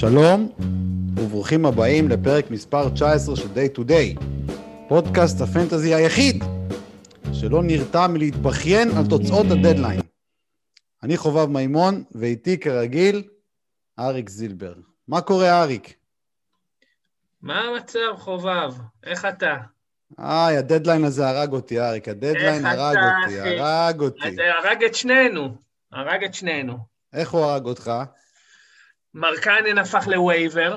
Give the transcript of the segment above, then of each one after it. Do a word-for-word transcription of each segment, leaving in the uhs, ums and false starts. שלום וברוכים הבאים לפרק מספר תשע עשרה של Day to Day, פודקאסט הפנטזי היחיד שלא נרתע מלהתבכיין על תוצאות הדדליין. אני חובב מימון ואיתי כרגיל אריק זילבר. מה קורה אריק? מה המצב חובב? איך אתה? איי, הדדליין הזה הרג אותי אריק, הדדליין הרג אותי, הרג אותי. אז הרג את שנינו, הרג את שנינו. איך הוא הרג אותך? מרקנן הפך לווייבר.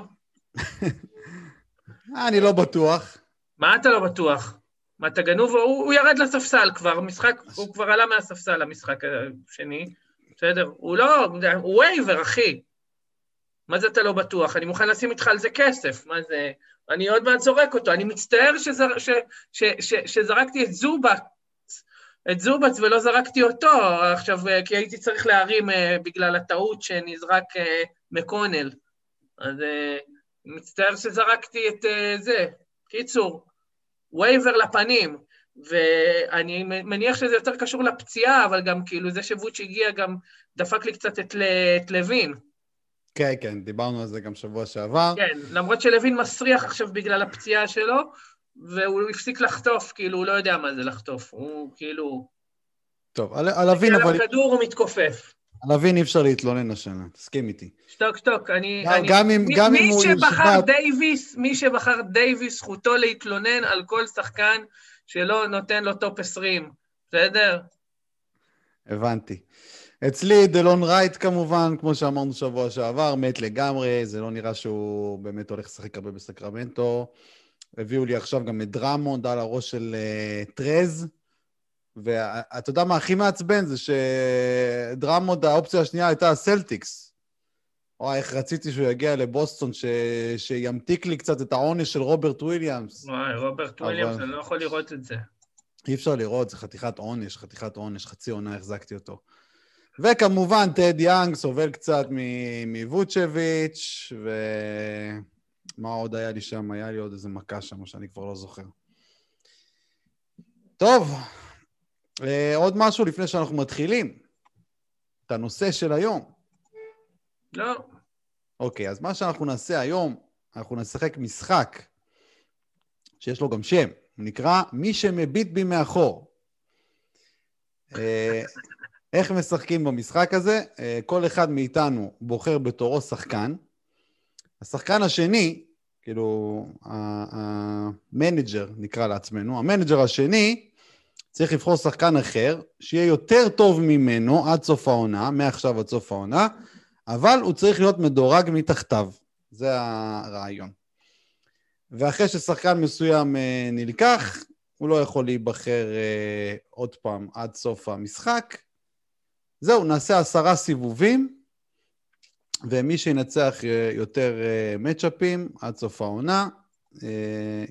אני לא בטוח. מה אתה לא בטוח? מה אתה גנוב? הוא, הוא ירד לספסל כבר, משחק, הוא כבר עלה מהספסל המשחק השני, בסדר? הוא לא, הוא ווייבר אחי. מה זה אתה לא בטוח? אני מוכן לשים איתך על זה כסף, מה זה? אני עוד מעט זורק אותו, אני מצטער שזר, ש, ש, ש, שזרקתי את זובץ, את זובץ ולא זרקתי אותו, עכשיו, כי הייתי צריך להרים בגלל הטעות שנזרק מקונל, אז מצטער שזרקתי את זה, קיצור, ווייבר לפנים, ואני מניח שזה יותר קשור לפציעה, אבל גם כאילו זה שבוט שהגיע גם דפק לי קצת את, את לוין, כן, כן, דיברנו על זה גם שבוע שעבר. כן, למרות שלוין מסריח עכשיו בגלל הפציעה שלו, והוא הפסיק לחטוף, כאילו, הוא לא יודע מה זה לחטוף, הוא כאילו... טוב, על לוין אבל... על הכדור הוא מתכופף. על לוין אי אפשר להתלונן השנה, תסכים איתי. שתוק, שתוק, אני... מי שבחר דייביס, מי שבחר דייביס, זכותו להתלונן על כל שחקן שלא נותן לו טופ עשרים, בסדר? הבנתי. אצלי דלון רייט כמובן, כמו שאמרנו שבוע שעבר, מת לגמרי, זה לא נראה שהוא באמת הולך לשחק הרבה בסקרמנטו, הביאו לי עכשיו גם את דרמונד על הראש של uh, טרז, ואתה יודע מה הכי מעצבן זה שדרמונד האופציה השנייה הייתה הסלטיקס, או איך רציתי שהוא יגיע לבוסטון ש... שימתיק לי קצת את העונש של רוברט וויליאמס. וואי, רוברט אבל... וויליאמס, אני לא יכול לראות את זה. אי אפשר לראות, זה חתיכת עונש, חתיכת עונש, חצי עונה החזקתי אותו. וכמובן, טד יאנג סובל קצת מווצ'ביץ', ומה עוד היה לי שם? היה לי עוד איזה מכה שם, שאני כבר לא זוכר. טוב, עוד משהו לפני שאנחנו מתחילים. את הנושא של היום. לא. אוקיי, אז מה שאנחנו נעשה היום, אנחנו נשחק משחק, שיש לו גם שם, הוא נקרא מי שמביט בי מאחור. אה... איך משחקים במשחק הזה? כל אחד מאיתנו בוחר בתורו שחקן. השחקן השני, כאילו, המנג'ר נקרא לעצמנו, המנג'ר השני צריך לבחור שחקן אחר, שיהיה יותר טוב ממנו עד סוף העונה, מעכשיו עד סוף העונה, אבל הוא צריך להיות מדורג מתחתיו. זה הרעיון. ואחרי ששחקן מסוים נלקח, הוא לא יכול להיבחר עוד פעם עד סוף המשחק, זהו, נעשה עשרה סיבובים, ומי שינצח יותר מצ'אפים עד סוף העונה,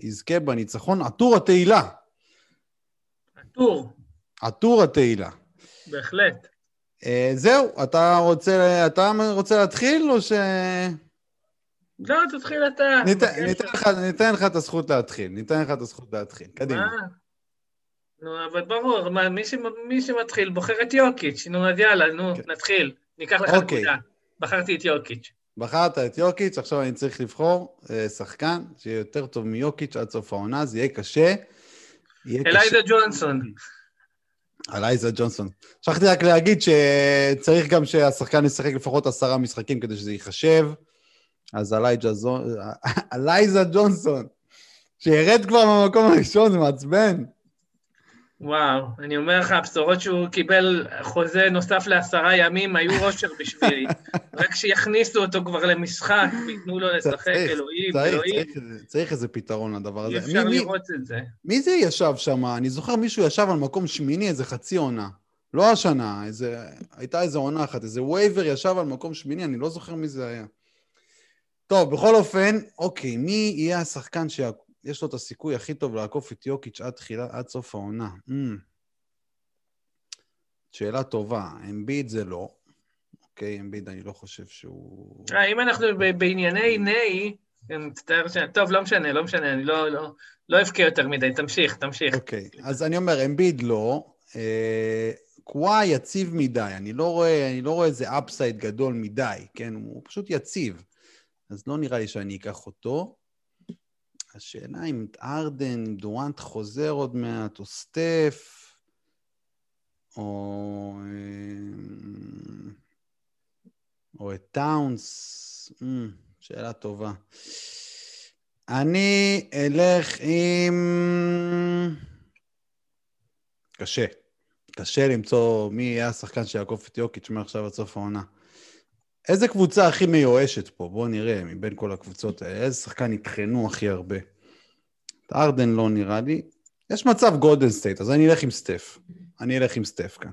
יזכה בניצחון עטור התהילה. עטור. עטור התהילה. בהחלט. זהו, אתה רוצה, אתה רוצה להתחיל או ש... לא, תתחיל אתה. ניתן, ניתן לך, ניתן לך את הזכות להתחיל, ניתן לך את הזכות להתחיל, קדימה. מה? נו, אבל ברור, מה, מי, ש... מי שמתחיל בוחר את יוקיץ', נו, אז יאללה, נו, okay. נתחיל, ניקח לך נקודה, okay. בחרתי את יוקיץ'. בחרת את יוקיץ', עכשיו אני צריך לבחור uh, שחקן שיהיה יותר טוב מיוקיץ' עד סוף העונה, זה יהיה קשה. יהיה אלייזה קשה. ג'ונסון. אלייזה ג'ונסון. שכחתי רק להגיד שצריך גם שהשחקן ישחק לפחות עשרה משחקים כדי שזה ייחשב, אז אלייזה, אלייזה ג'ונסון, שירד כבר במקום הראשון, זה מעצבן. וואו, אני אומר לך, הבשורות שהוא קיבל חוזה נוסף לעשרה ימים, היו אושר בשבילי. רק שיכניסו אותו כבר למשחק, ויתנו לו לשחק, אלוהים, אלוהים. צריך איזה פתרון לדבר הזה. אי אפשר לראות את זה. מי זה ישב שם? אני זוכר מישהו ישב על מקום שמיני, איזה חצי עונה. לא השנה, הייתה איזה עונה אחת, איזה ווייבר ישב על מקום שמיני, אני לא זוכר מי זה היה. טוב, בכל אופן, אוקיי, מי יהיה השחקן שה... יש לו את הסיכוי הכי טוב לעקוף את יוקיץ' עד תחילה, עד סוף העונה. Mm. שאלה טובה, אמביד זה לא. אוקיי, אמביד אני לא חושב שהוא... אם אנחנו בענייני נאי, טוב, לא משנה, לא משנה, אני לא, לא, לא אפקה יותר מדי, תמשיך, תמשיך. אוקיי, אז אני אומר, אמביד לא, קווה יציב מדי, אני לא רואה, אני לא רואה איזה אפסייד גדול מדי, כן, הוא פשוט יציב. אז לא נראה לי שאני אקח אותו. השאלה אם את ארדן, דואנט חוזר עוד מעט, או סטף, או, או את טאונס, שאלה טובה. אני אלך עם... קשה. קשה למצוא מי יהיה השחקן שיעקוף את יוקיץ' מעכשיו עד סוף העונה. איזה קבוצה הכי מיואשת פה? בואו נראה, מבין כל הקבוצות האלה. איזה שחקן יתחנו הכי הרבה? את ארדן לא נראה לי. יש מצב גולדן סטייט, אז אני אלך עם סטף. אני אלך עם סטף כאן.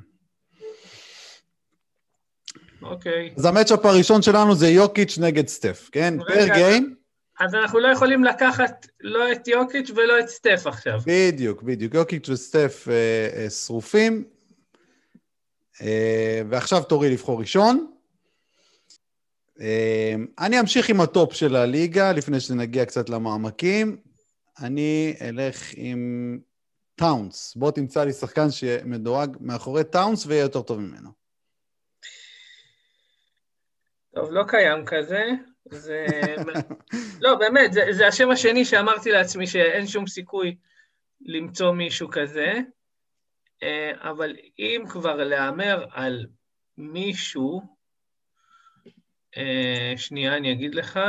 אוקיי. אז המצ'אפ הראשון שלנו זה יוקיץ' נגד סטף, כן? פר גיים. אז אנחנו לא יכולים לקחת לא את יוקיץ' ולא את סטף עכשיו. בדיוק, בדיוק. יוקיץ' וסטף שרופים. ועכשיו תורי לבחור ראשון. אני אמשיך עם הטופ של הליגה, לפני שנגיע קצת למעמקים. אני אלך עם טאונס. בוא תמצא לי שחקן שמדואג מאחורי טאונס ויהיה יותר טוב ממנו. טוב, לא קיים כזה. זה... לא, באמת, זה, זה השם השני שאמרתי לעצמי שאין שום סיכוי למצוא מישהו כזה, אבל אם כבר לאמר על מישהו, שנייה אני אגיד לך,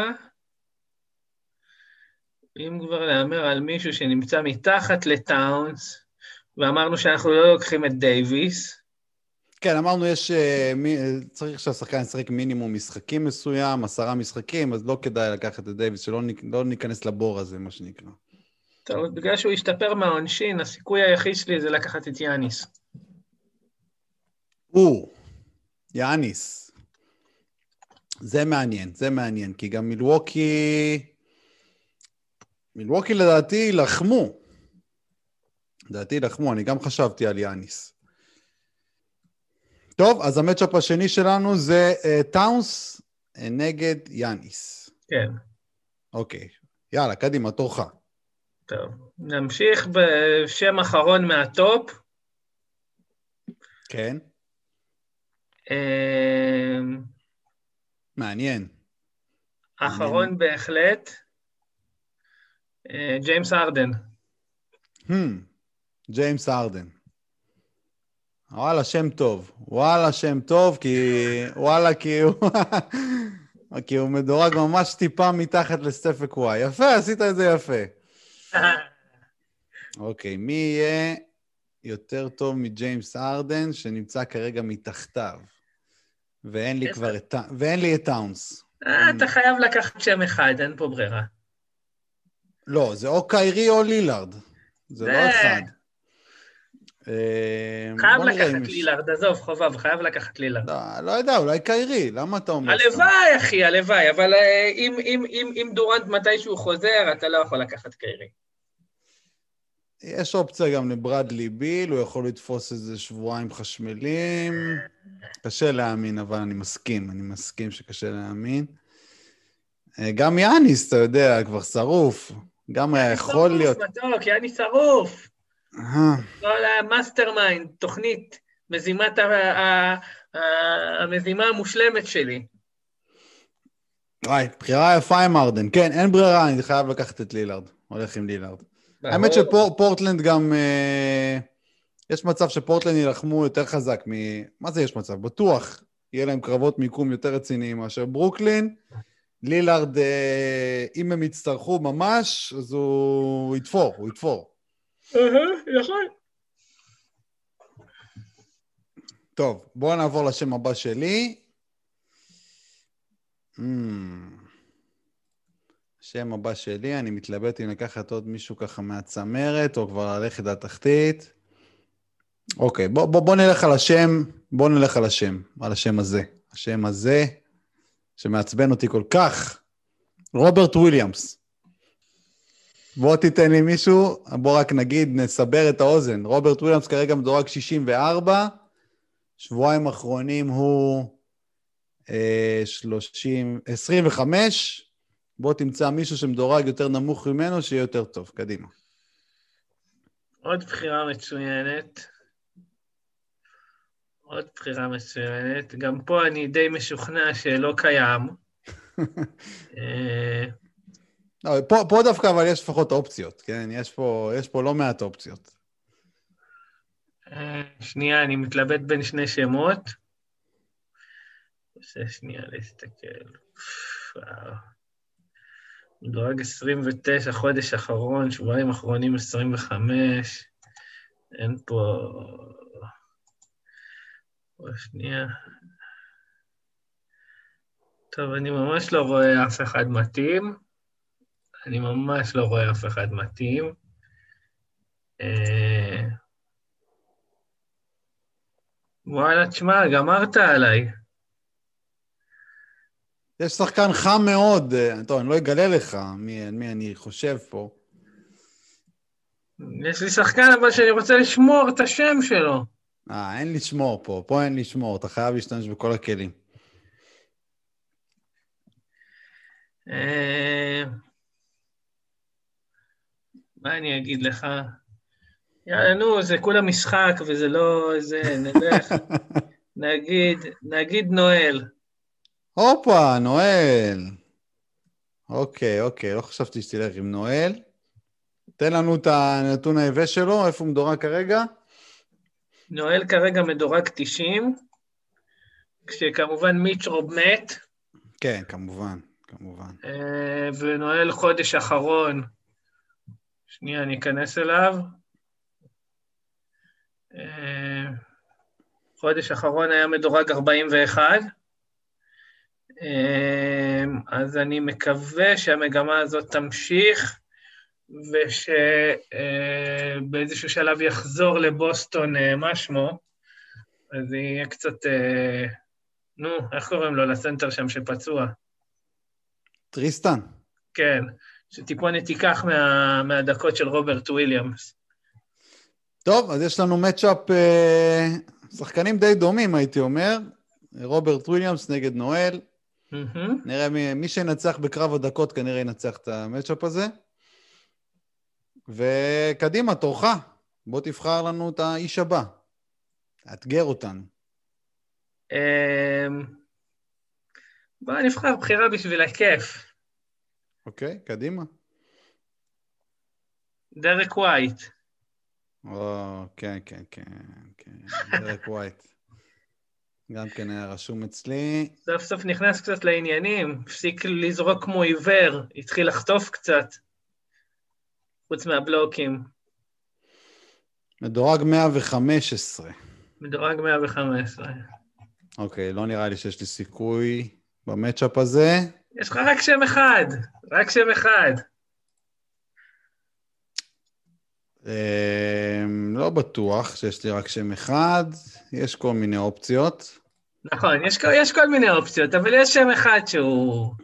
אם כבר לאמר על מישהו שנמצא מתחת לטאונס, ואמרנו שאנחנו לא לוקחים את דייביס, כן, אמרנו, יש, צריך שהשחקן ישחק מינימום משחקים מסוים, עשרה משחקים, אז לא כדאי לקחת את דייביס, שלא לא ניכנס לבור הזה, מה שנקרא. טוב, בגלל שהוא השתפר מהעונשין, הסיכוי היחיד שלי זה לקחת את יאניס. או, יאניס. זה מעניין, זה מעניין, כי גם מילווקי, מילווקי לדעתי לחמו. לדעתי לחמו, אני גם חשבתי על יאניס. טוב, אז המצ'אפ השני שלנו זה טאונס נגד יאניס. כן. אוקיי, יאללה, קדימה, תורך. טוב, נמשיך בשם אחרון מהטופ. כן. מעניין. אחרון בהחלט, ג'יימס ארדן. ג'יימס ארדן. וואלה, שם טוב. וואלה, שם טוב, כי... וואלה, כי הוא... כי הוא מדורג ממש טיפה מתחת לספק וואי. יפה, עשית את זה יפה. אוקיי, מי יהיה יותר טוב מג'יימס ארדן, שנמצא כרגע מתחתיו? ואין לי כבר את... ואין לי את טאונס. אתה חייב לקחת שם אחד, אין פה ברירה. לא, זה או קיירי או לילארד. זה לא אחד. חייב לקחת לילארד, עזוב חובב, חייב לקחת לילארד. לא יודע, אולי קיירי, למה אתה אומר? הלוואי, אחי, הלוואי, אבל אם דורנט מתישהו חוזר, אתה לא יכול לקחת קיירי. יש אופציה גם לברדלי ביל, הוא יכול לתפוס איזה שבועיים חשמלים, קשה להאמין, אבל אני מסכים, אני מסכים שקשה להאמין. גם יאניס, אתה יודע, כבר שרוף, גם היה יכול להיות... יאניס שרוף! כל המאסטר מיינד, תוכנית, מזימת המזימה המושלמת שלי. וואי, בחירה יפה עם ארדן. כן, אין ברירה, אני חייב לקחת את לילארד. הולך עם לילארד. האמת שפורטלנד גם... יש מצב שפורטלנד ילחמו יותר חזק מ... מה זה יש מצב? בטוח. יהיה להם קרבות מיקום יותר רציניים מאשר ברוקלין. לילארד, אם הם יצטרכו ממש, אז הוא יתפור, הוא יתפור. נכון. טוב, בואו נעבור לשם הבא שלי. השם הבא שלי, אני מתלבט אם לקחת עוד מישהו ככה מהצמרת, או כבר ללכת התחתית. אוקיי, בואו נלך על השם, בואו נלך על השם, על השם הזה. השם הזה, שמעצבן אותי כל כך, רוברט וויליאמס. בוא תיתן לי מישהו, בוא רק נגיד, נסבר את האוזן. רוברט וויליאמס כרגע מדורג שישים וארבע, שבועיים אחרונים הוא עשרים וחמש, בוא תמצא מישהו שמדורג יותר נמוך ממנו, שיהיה יותר טוב. קדימה. עוד בחירה מצוינת. עוד בחירה מצוינת. גם פה אני די משוכנע שלא קיים. פה דווקא, אבל יש לפחות אופציות, כן? יש פה לא מעט אופציות. שנייה, אני מתלבט בין שני שמות. עושה שנייה להסתכל. מדורג עשרים ותשע, חודש אחרון, שבועיים אחרונים עשרים וחמש. אין פה... שנייה. טוב, אני ממש לא רואה אף אחד מתאים. אני ממש לא רואה אף אחד מתאים. וואלה, תשמע, גמרת עליי. יש שחקן חם מאוד. טוב, אני לא אגלה לך מי, מי אני חושב פה. יש לי שחקן, אבל שאני רוצה לשמור את השם שלו. אה, אין לשמור פה. פה אין לשמור. אתה חייב להשתמש בכל הכלים. אה... מה אני אגיד לך? יאללה, נו, זה כולה משחק, וזה לא... זה, נלך. נגיד, נגיד נואל. הופה, נואל. אוקיי, אוקיי, לא חשבתי שתלך עם נואל. תן לנו את הנתון היבש שלו, איפה הוא מדורג כרגע? נואל כרגע מדורג תשעים, כשכמובן מיצ'רוב מת. כן, כמובן, כמובן. ונואל חודש אחרון. שנייה, אני אכנס אליו. חודש אחרון היה מדורג ארבעים ואחת, אז אני מקווה שהמגמה הזאת תמשיך, ושבאיזשהו שלב יחזור לבוסטון משמו, אז יהיה קצת, נו, איך קוראים לו לסנטר שם שפצוע? טריסטן. כן, שטיפון נתיקח מה, מהדקות של רוברט וויליאמס. טוב, אז יש לנו מאץ'אפ, שחקנים די דומים, הייתי אומר, רוברט וויליאמס נגד נואל, mm-hmm. נראה מי, מי שינצח בקרב הדקות כנראה ינצח את המאץ'אפ הזה, וקדימה, תורך, בוא תבחר לנו את האיש הבא, תאתגר אותנו. בוא נבחר בחירה בשביל הכיף. אוקיי, okay, קדימה. דרק ווייט. או, כן, כן, כן, כן. דרק ווייט. גם כן היה רשום אצלי. סוף סוף נכנס קצת לעניינים, הפסיק לזרוק כמו עיוור, התחיל לחטוף קצת, חוץ מהבלוקים. מדורג מאה וחמש עשרה. מדורג מאה וחמש עשרה. אוקיי, לא נראה לי שיש לי סיכוי במאץ'אפ הזה. יש לך רק שם אחד, רק שם אחד. לא בטוח שיש לי רק שם אחד, יש כל מיני אופציות. נכון, יש, יש כל מיני אופציות, אבל יש שם אחד שהוא...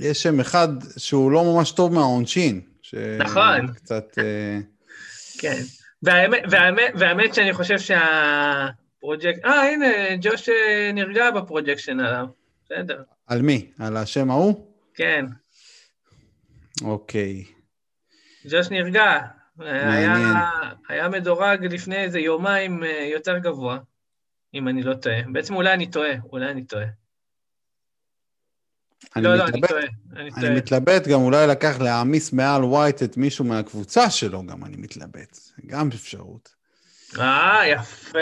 יש שם אחד שהוא לא ממש טוב מהעונשין. ש... נכון. קצת... כן, והאמת, והאמת, והאמת שאני חושב שהפרוג'קט... אה, הנה, ג'וש נרגע בפרוג'קשן עליו, בסדר. על מי? על השם ההוא? כן. אוקיי. ג'וש נרגע. היה, היה מדורג לפני איזה יומיים יותר גבוה, אם אני לא טועה. בעצם אולי אני טועה, אולי אני טועה. אני לא, מתלבט, לא, אני טועה. אני, אני טועה. מתלבט גם אולי לקח להעמיס מעל ווייט את מישהו מהקבוצה שלו, גם אני מתלבט. גם אפשרות. אה, יפה.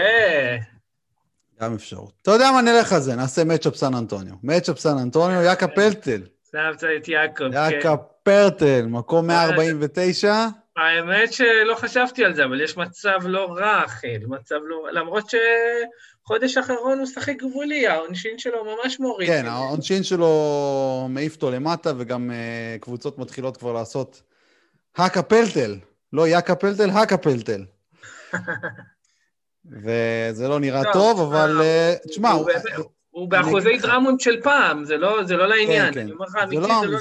גם אפשרות. אתה יודע מה נלך על זה? נעשה מאץ'אפ סן אנטוניו. מאץ'אפ סן אנטוניו, יקה פלטל. סבצה את יעקב, כן. יקה פלטל, מקום מאה ארבעים ותשע. האמת שלא חשבתי על זה, אבל יש מצב לא רע, אחי. מצב לא... למרות שחודש אחרון הוא שחק גבולי, העונשין שלו ממש מוריד. כן, העונשין שלו מעיף אותו למטה, וגם קבוצות מתחילות כבר לעשות יקה פלטל. לא יקה פלטל, יקה פלטל. וזה לא נראה טוב, אבל... תשמע, הוא באחוזי דרמונד של פעם, זה לא לעניין.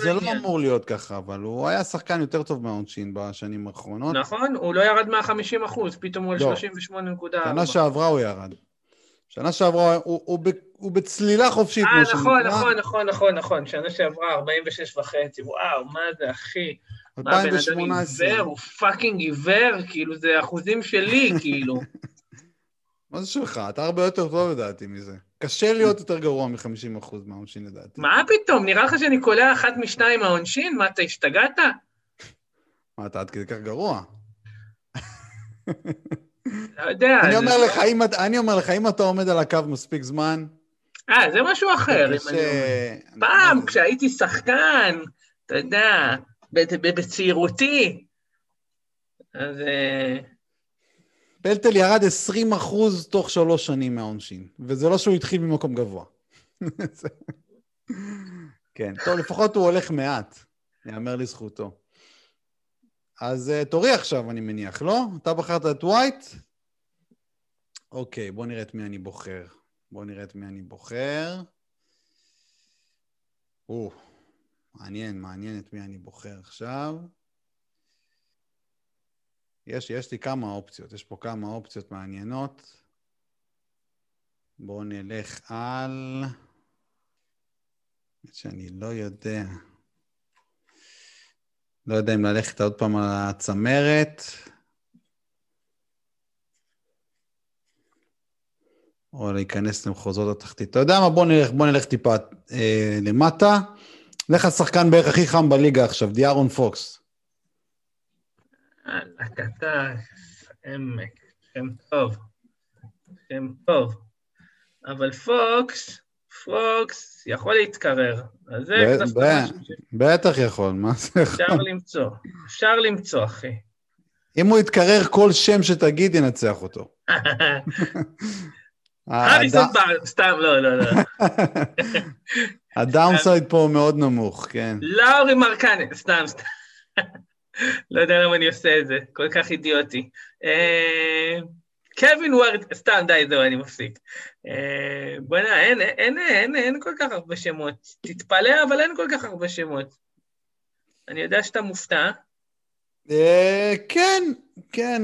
זה לא אמור להיות ככה, אבל הוא היה שחקן יותר טוב מהעונשין בשנים האחרונות. נכון, הוא לא ירד מה-חמישים אחוז, פתאום הוא על שלושים ושמונה נקודה ארבע. שנה שעברה הוא ירד. שנה שעברה הוא בצלילה חופשית. אה, נכון, נכון, נכון, נכון. שנה שעברה ארבעים ושש וחצי, וואו, מה זה, אחי? אלפיים ושמונה עשרה. הוא עיוור, הוא פאקינג עיוור, כאילו זה אחוזים שלי, כאילו. מה זה שלך? אתה הרבה יותר טוב לדעתי מזה. קשה להיות יותר גרוע מ-חמישים אחוז מהעונשין לדעתי. מה פתאום? נראה לך שאני קולע אחת משתיים מהעונשין? מה, אתה השתגעת? מה, אתה עד כדי כך גרוע? לא יודע. אני אומר לך, אם אתה עומד על הקו מספיק זמן... אה, זה משהו אחר. פעם, כשהייתי שחקן, אתה יודע, בצעירותי, אז... פלטל ירד עשרים אחוז תוך שלוש שנים מהעונשין, וזה לא שהוא התחיל ממקום גבוה. כן, טוב, לפחות הוא הולך מעט, יאמר לזכותו. אז תורי עכשיו, אני מניח, לא? אתה בחרת את ווייט? אוקיי, בוא נראה את מי אני בוחר. בוא נראה את מי אני בוחר. או, מעניין, מעניין את מי אני בוחר עכשיו. יש, יש לי כמה אופציות, יש פה כמה אופציות מעניינות. בואו נלך על... שאני לא יודע. לא יודע אם ללכת עוד פעם על הצמרת, או להיכנס למחוזות התחתית. אתה יודע מה? בואו נלך, בואו נלך טיפה אה, למטה. נלך לשחקן בערך הכי חם בליגה עכשיו, דיארון פוקס. הקטע, עמק, שם טוב, שם טוב, אבל פוקס, פוקס יכול להתקרר, אז זה קצת משהו. בטח יכול, מה זה יכול? אפשר למצוא, אפשר למצוא, אחי. אם הוא יתקרר, כל שם שתגיד ינצח אותו. הריסון בר, סתם, לא, לא, לא. הדאונסייד פה מאוד נמוך, כן. לאורי מרקני, סתם, סתם. לא יודע למה אני עושה את זה, כל כך אידיוטי. קווין וורד, סתם די, זהו, אני מפסיק. בוא'נה, אין, אין, אין, אין כל כך הרבה שמות. תתפלא, אבל אין כל כך הרבה שמות. אני יודע שאתה מופתע. כן, כן.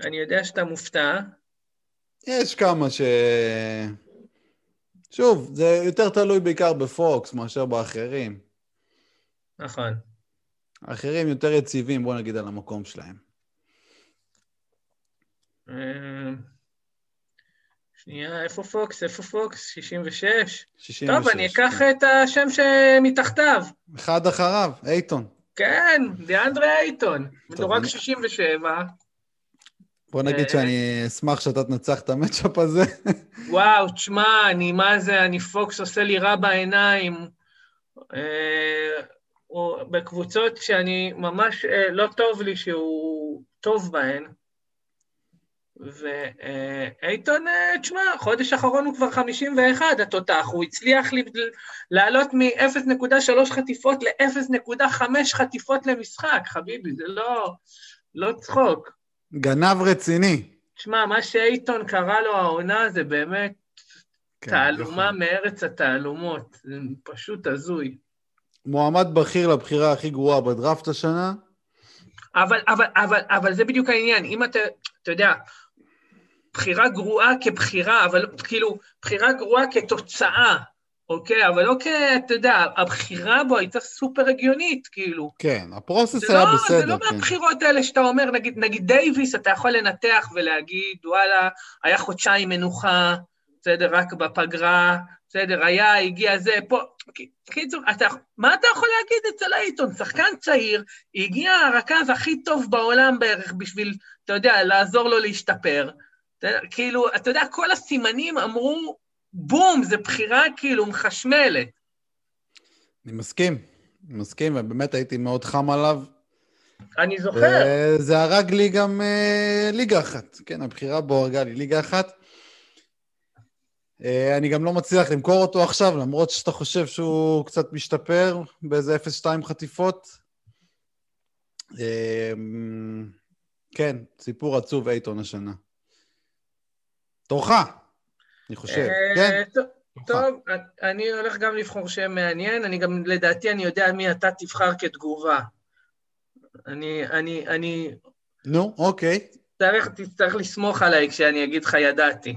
אני יודע שאתה מופתע. יש כמה ש... שוב, זה יותר תלוי בעיקר בפוקס מאשר באחרים. נכון. אחרים יותר יציבים, בוא נגיד על המקום שלהם. שנייה, איפה פוקס? איפה פוקס? שישים ושש. טוב, אני אקח את השם שמתחתיו. אחד אחריו, אייטון. כן, דיאנדרי אייטון. מדורג שישים ושבע. בוא נגיד שאני אשמח שאתה תנצח את המאץ'אפ הזה. וואו, תשמע, אני מה זה, אני פוקס עושה לי רע בעיניים. אה... או בקבוצות שאני ממש אה, לא טוב לי שהוא טוב בהן, ואייטון, אה, תשמע, חודש אחרון הוא כבר חמישים ואחת, התותח, הוא הצליח לעלות מ-אפס נקודה שלוש חטיפות ל-אפס נקודה חמש חטיפות למשחק, חביבי, זה לא, לא צחוק. גנב רציני. תשמע, מה שאייטון קרא לו העונה זה באמת כן, תעלומה יכול. מארץ התעלומות, זה פשוט הזוי. מועמד בכיר לבחירה הכי גרועה בדראפט השנה. אבל, אבל, אבל, אבל זה בדיוק העניין. אם אתה, אתה יודע, בחירה גרועה כבחירה, אבל כאילו, בחירה גרועה כתוצאה, אוקיי? אבל לא כ, אתה יודע, הבחירה בו הייתה סופר הגיונית, כאילו. כן, הפרוסס היה בסדר. זה לא מהבחירות האלה שאתה אומר, נגיד, נגיד דייביס, אתה יכול לנתח ולהגיד, וואלה, היה חודשיים מנוחה, בסדר, רק בפגרה, בסדר, היה, הגיע זה, פה, קיצור, אתה, מה אתה יכול להגיד אצל אייטון? שחקן צעיר, הגיע הרכז הכי טוב בעולם בערך בשביל, אתה יודע, לעזור לו להשתפר. אתה, כאילו, אתה יודע, כל הסימנים אמרו, בום, זה בחירה כאילו מחשמלת. אני מסכים, מסכים, ובאמת הייתי מאוד חם עליו. אני זוכר. זה הרג לי גם אה, ליגה אחת, כן, הבחירה בו הרגה לי ליגה אחת. אני גם לא מצליח למכור אותו עכשיו, למרות שאתה חושב שהוא קצת משתפר באיזה אפס נקודה שתיים חטיפות. כן, סיפור עצוב אייטון השנה. תורך, אני חושב, כן? טוב, אני הולך גם לבחור שם מעניין, אני גם, לדעתי, אני יודע מי אתה תבחר כתגובה. אני, אני, אני... נו, אוקיי. תצטרך לסמוך עליי כשאני אגיד לך ידעתי.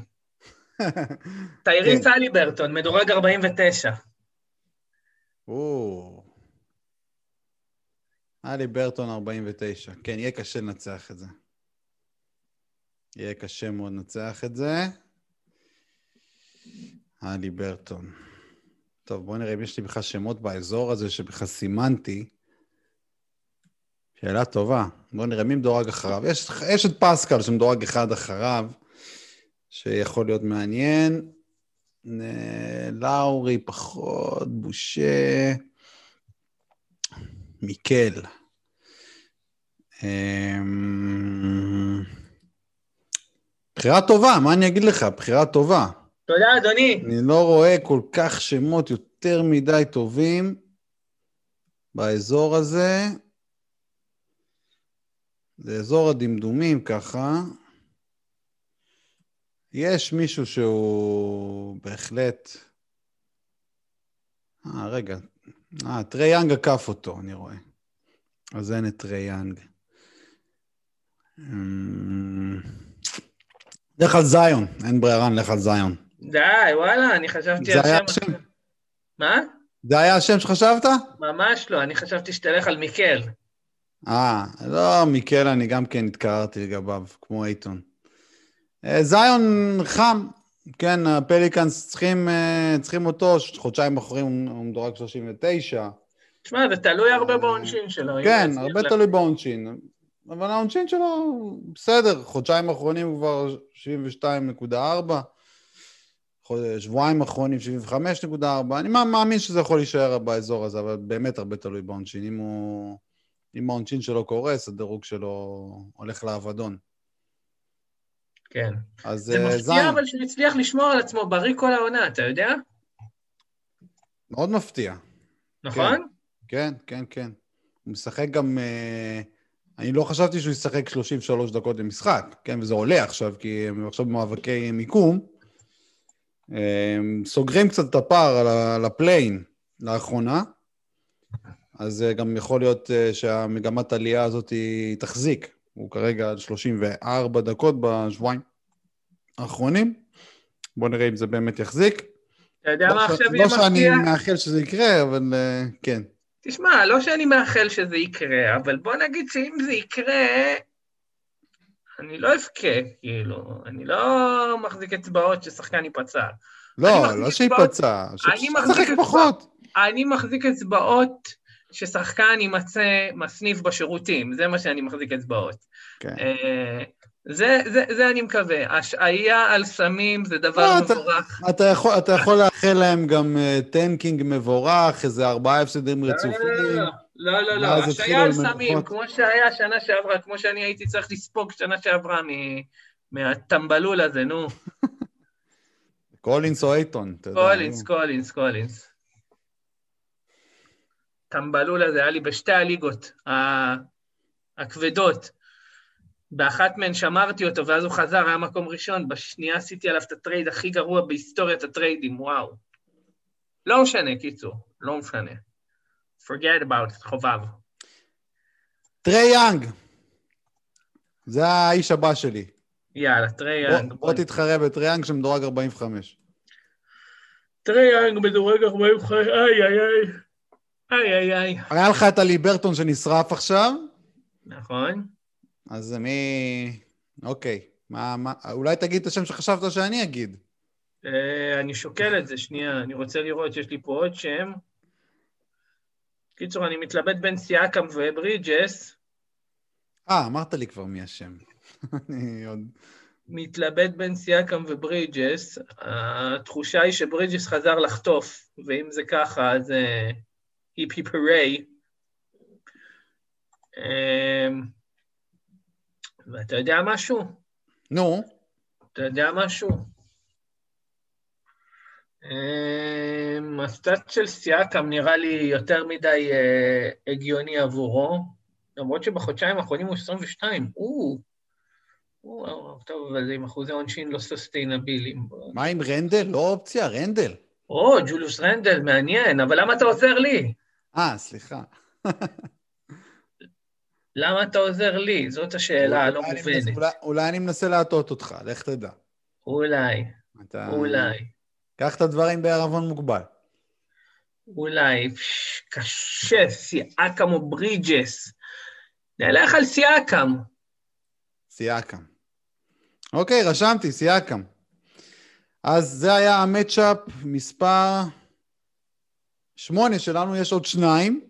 תיירי סלי ברטון, מדורג ארבעים ותשע. או. אלי ברטון ארבעים ותשע. כן, יהיה קשה לנצח את זה. יהיה קשה מאוד לנצח את זה. אלי ברטון. טוב, בואו נראה אם יש לי בכלל שמות באזור הזה שבכלל סימנתי. שאלה טובה. בואו נראה מי מדורג אחריו. יש, יש את פסקל שמדורג אחד אחריו, שיכול להיות מעניין. לאורי פחות, בושה. מיקל. בחירה טובה, מה אני אגיד לך? בחירה טובה. תודה, אדוני. אני לא רואה כל כך שמות יותר מדי טובים באזור הזה. זה אזור הדמדומים ככה. יש מישהו שהוא בהחלט... אה, רגע. אה, טרי יאנג עקף אותו, אני רואה. אז אין את טרי יאנג. לך על זיון, אין ברירן, לך על זיון. די, וואלה, אני חשבתי... זה היה השם? מה? זה היה השם שחשבת? ממש לא, אני חשבתי שתלך על מיקל. אה, לא, מיקל אני גם כן התקררתי לגביו, כמו אייטון. זיון חם, כן, הפליקאנס צריכים, צריכים אותו, חודשיים אחרים הוא מדורג שלושים ותשע. תשמע, זה תלוי הרבה בעונשין שלו. כן, הרבה תלוי בעונשין. אבל העונשין שלו בסדר, חודשיים האחרונים הוא כבר שבעים ושתיים נקודה ארבע, שבועיים האחרונים שבעים וחמש נקודה ארבע, אני מאמין שזה יכול להישאר באזור הזה, אבל באמת הרבה תלוי בעונשין, אם, הוא... אם העונשין שלו קורס, הדירוג שלו הולך לאבדון. כן. אז, זה מפתיע זיין. אבל שנצליח לשמור על עצמו בריא כל העונה, אתה יודע? מאוד מפתיע. נכון? כן, כן, כן. כן. הוא משחק גם... אני לא חשבתי שהוא ישחק שלושים ושלוש דקות למשחק, כן, וזה עולה עכשיו, כי הם עכשיו במאבקי מיקום, סוגרים קצת את הפער על הפליין לאחרונה, אז גם יכול להיות שהמגמת העלייה הזאת היא תחזיק, הוא כרגע שלושים וארבע דקות בשבועיים האחרונים, בואו נראה אם זה באמת יחזיק. אתה יודע מה עכשיו יהיה מפתיע? לא שאני מאחל שזה יקרה, אבל כן. תשמע, לא שאני מאחל שזה יקרה, אבל בוא נגיד שאם זה יקרה, אני לא אבכה, כאילו, אני לא מחזיק אצבעות ששחקן ייפצע. לא, לא שייפצע, ששחק פחות. אני מחזיק אצבעות ששחקן יימצא מסניף בשירותים, זה מה שאני מחזיק אצבעות. כן. זה, זה, זה אני מקווה, השעיה על סמים זה דבר מבורך. אתה, אתה יכול, אתה יכול לאחל להם גם טנקינג מבורך, איזה ארבעה הפסדים רצופים. לא, לא, לא, השעיה על סמים, כמו שהיה שנה שעברה, כמו שאני הייתי צריך לספוג שנה שעברה מהטמבלול הזה, נו. קולינס או אייטון. קולינס, קולינס, קולינס. טמבלול הזה היה לי בשתי הליגות, הכבדות. באחת מהן שמרתי אותו, ואז הוא חזר, היה מקום ראשון, בשנייה עשיתי עליו את הטרייד הכי גרוע בהיסטוריית הטריידים, וואו. לא משנה, קיצור, לא משנה. Forget about it, חובב. טרי יאנג. זה האיש הבא שלי. יאללה, טרי יאנג. בוא, בוא תתחרה בטרי יאנג שמדורג ארבעים וחמש. טרי יאנג מדורג ארבעים וחמש, איי, איי, איי. איי, איי, איי. היה לך את הליברטון שנשרף עכשיו? נכון. אז מי... אוקיי, מה, מה... אולי תגיד את השם שחשבת שאני אגיד. אני שוקל את זה, שנייה, אני רוצה לראות שיש לי פה עוד שם. קיצור, אני מתלבט בין סיאקם וברידג'ס. אה, אמרת לי כבר מי השם. אני עוד... מתלבט בין סיאקם וברידג'ס. התחושה היא שברידג'ס חזר לחטוף, ואם זה ככה, אז היפי פרי. אממ... ואתה יודע משהו? נו. אתה יודע משהו? הסטאט של סיאקם נראה לי יותר מדי הגיוני עבורו, למרות שבחודשיים האחרונים הוא עשרים ושתיים. או, טוב, אבל עם אחוזי עונשין לא סוסטיינבילים. מה עם רנדל? לא אופציה, רנדל. או, ג'וליוס רנדל, מעניין, אבל למה אתה עוזר לי? אה, סליחה. למה אתה עוזר לי? זאת השאלה הלא מובנת. אולי אני מנסה להטות אותך, לך תדע. אולי, אולי. קח את הדברים בערבון מוגבל. אולי, קשה, סיאקם או ברידג'ס. נלך על סיאקם. סיאקם. אוקיי, רשמתי, סיאקם. אז זה היה המאצ'אפ מספר שמונה שלנו, יש עוד שניים.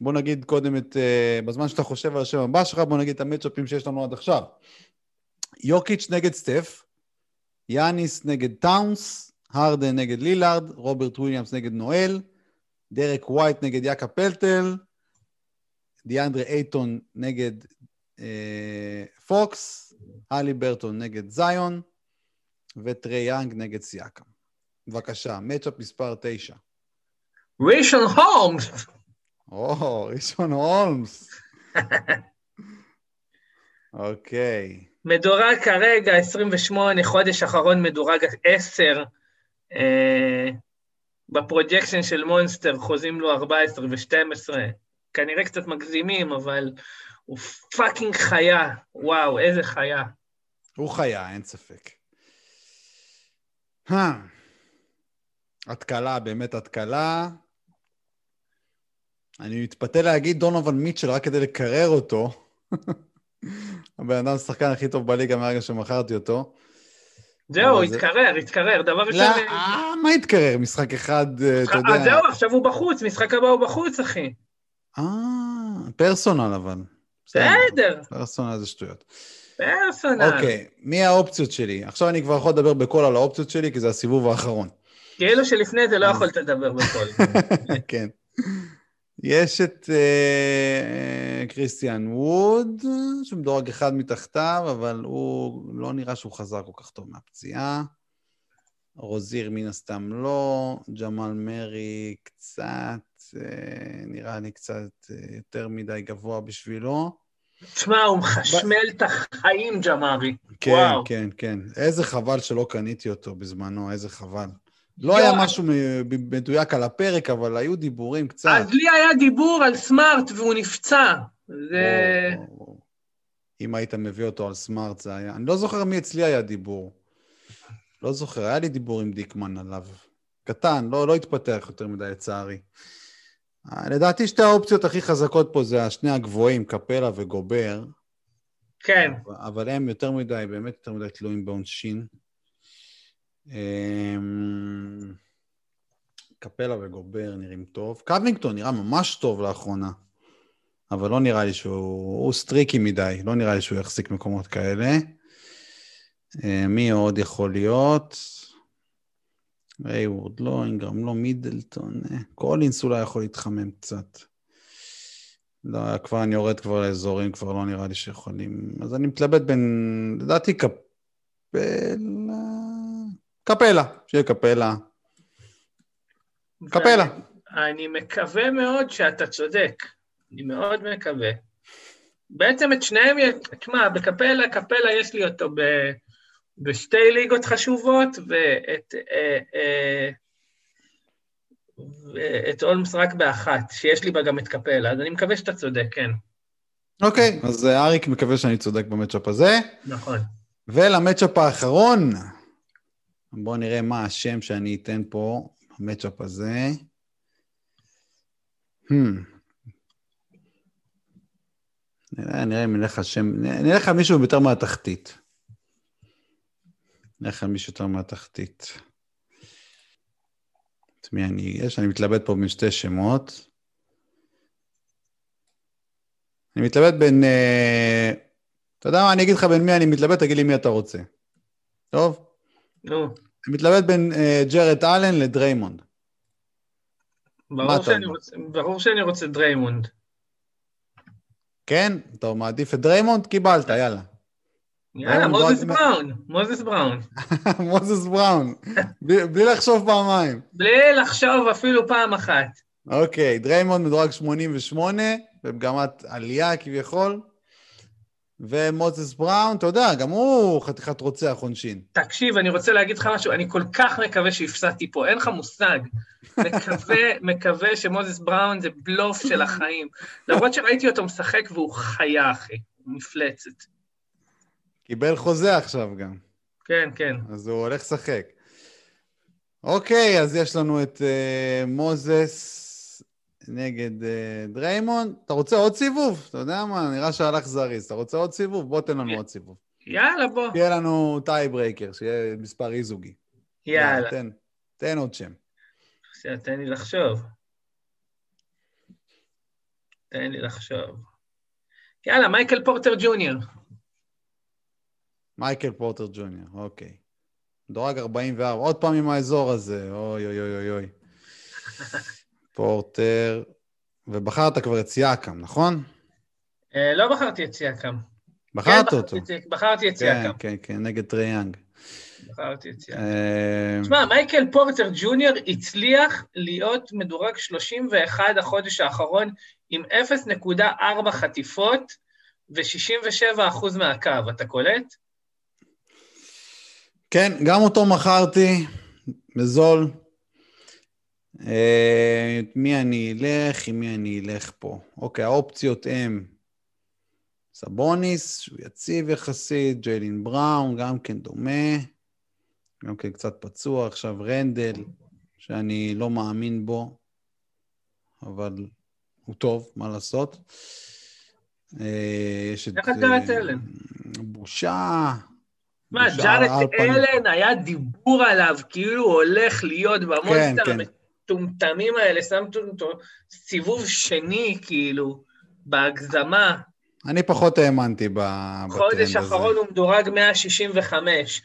בוא נגיד קודם את, בזמן שאתה חושב על השם הבא שלך, בוא נגיד את המאצ'אפים שיש לנו עד עכשיו. יוקיץ' נגד סטף, יאניס נגד טאונס, הרדן נגד לילארד, רוברט וויליאמס נגד נואל, דרק ווייט נגד יקה פלטל, דיאנדרי אייטון נגד אה, פוקס, הלי ברטון נגד זיון, וטרי יאנג נגד סיאקם. בבקשה, מאצ'אפ מספר תשע. רישון הולמס! או, רישון הולמס. אוקיי. מדורג כרגע עשרים ושמונה, חודש אחרון מדורג עשר, אה, בפרוג'קשן של מונסטר חוזים לו ארבע עשרה ושתים עשרה, כנראה קצת מגזימים, אבל הוא פאקינג חיה, וואו, איזה חיה. הוא חיה, אין ספק. התקלה, באמת התקלה. אני מתפתה להגיד דונובל מיטשל רק כדי לקרר אותו. הבן אדם שחקן הכי טוב בליגה מהרגע שמכרתי אותו. זהו, התקרר, התקרר, דבר ראשון... מה התקרר? משחק אחד, אתה יודע... זהו, עכשיו הוא בחוץ, משחק הבא הוא בחוץ, אחי. אה, פרסונל אבל. בסדר. פרסונל זה שטויות. פרסונל. אוקיי, מי האופציות שלי? עכשיו אני כבר יכול לדבר בכל על האופציות שלי, כי זה הסיבוב האחרון. כאילו שלפני זה לא יכולת לדבר בכל. כן. יש את קריסטיאן ווד, שמדורג אחד מתחתיו, אבל הוא לא נראה שהוא חזר כל כך טוב מהפציעה. רוזיר מן הסתם לא, ג'מאל מרי קצת, נראה לי קצת יותר מדי גבוה בשבילו. תשמע, הוא מחשמל את החיים, ג'מארי. כן, כן, כן. איזה חבל שלא קניתי אותו בזמנו, איזה חבל. לא היה משהו מדויק על הפרק, אבל היו דיבורים קצת. אז לי היה דיבור על סמארט והוא נפצע. זה... אם היית מביא אותו על סמארט זה היה... אני לא זוכר מי אצלי היה דיבור. לא זוכר, היה לי דיבור עם דיקמן עליו. קטן, לא התפתח יותר מדי לצערי. לדעתי שתי האופציות הכי חזקות פה זה השני הגבוהים, קפלה וגובר. כן. אבל הם יותר מדי, באמת יותר מדי תלויים בעונשין. קפלה וגובר נראים טוב. קאבינגטון נראה ממש טוב לאחרונה, אבל לא נראה לי שהוא סטריקי מדי, לא נראה לי שהוא יחזיק מקומות כאלה. מי עוד יכול להיות? איוורד לא, אינגרם לא, מידלטון, קולינס אולי יכול להתחמם קצת. לא, כבר אני יורד כבר לאזורים, כבר לא נראה לי שיכולים. אז אני מתלבט בין, לדעתי קפלה... קפלה, שיהיה קפלה. קפלה. אני מקווה מאוד שאתה צודק. אני מאוד מקווה. בעצם את שניהם, תשמע, בקפלה, קפלה יש לי אותו ב... בשתי ליגות חשובות, ואת אה, אה, את אולמס רק באחת, שיש לי בה גם את קפלה, אז אני מקווה שאתה צודק, כן. אוקיי, אז אריק מקווה שאני צודק במאצ'אפ הזה. נכון. ולמאצ'אפ האחרון, בואו נראה מה השם שאני אתן פה, המאצ'אפ הזה. Hmm. נראה, נראה אם נלך השם, נלך על מישהו יותר מהתחתית. נלך על מישהו יותר מהתחתית. את מי אני יש? אני מתלבט פה בין שתי שמות. אני מתלבט בין... אתה יודע מה, אני אגיד לך בין מי אני מתלבט, תגיד לי מי אתה רוצה. טוב? נו. אני מתלבט בין ג'רד אלן לדריימונד. ברור שאני רוצה דריימונד. כן? אתה מעדיף את דריימונד? קיבלת, יאללה. יאללה, מוזס בראון, מוזס בראון. מוזס בראון, בלי לחשוב פעמיים. בלי לחשוב אפילו פעם אחת. אוקיי, דריימונד מדורג שמונים ושמונה, במגמת עלייה כביכול, ומוזס בראון, אתה יודע, גם הוא חתיכת רוצח עונשין. תקשיב, אני רוצה להגיד לך משהו, אני כל כך מקווה שהפסעתי פה, אין לך מושג. מקווה שמוזס בראון זה בלוף של החיים. למרות שראיתי אותו משחק והוא חיה, אחי, מפלצת. קיבל חוזה עכשיו גם. כן, כן. אז הוא הולך לשחק. אוקיי, אז יש לנו את uh, מוזס נגד uh, דריימונד. אתה רוצה עוד סיבוב? אתה יודע מה? נראה שהלך זריז. אתה רוצה עוד סיבוב? בוא תן לנו י... עוד סיבוב. יאללה, בוא. תהיה לנו טייברייקר, שיהיה מספר אי זוגי. יאללה. תן, תן עוד שם. תן לי לחשוב. תן לי לחשוב. יאללה, מייקל פורטר ג'וניור. מייקל פורטר ג'וניור, אוקיי. דורג ארבעים וארבע, עוד פעם עם האזור הזה. אוי, אוי, אוי, אוי. פורטר. ובחרת כבר את סיאקם, נכון? לא בחרתי את סיאקם. בחרת אותו? בחרתי את סיאקם. כן, כן, נגד טרי יאנג. בחרתי את סיאקם. תשמע, מייקל פורטר ג'וניור הצליח להיות מדורג שלושים ואחד החודש האחרון עם אפס נקודה ארבע חטיפות ו-שישים ושבע אחוז מהקו. אתה קולט? כן, גם אותו מחרתי, בזול. מי אני אלך, עם מי אני אלך פה. אוקיי, האופציות הם סבוניס, שהוא יציב יחסית, ג'יילין בראון, גם כן דומה, גם כן קצת פצוע, עכשיו רנדל, שאני לא מאמין בו, אבל הוא טוב, מה לעשות? יש את... איך אתה את אלן? בושה... מה, ג'ארט אלן היה דיבור עליו, כאילו הוא הולך להיות במונסטר המתאר, טומטמים האלה, שמתו סיבוב שני, כאילו, בהגזמה. אני פחות האמנתי בטרנד הזה. חודש אחרון הוא מדורג מאה שישים וחמש.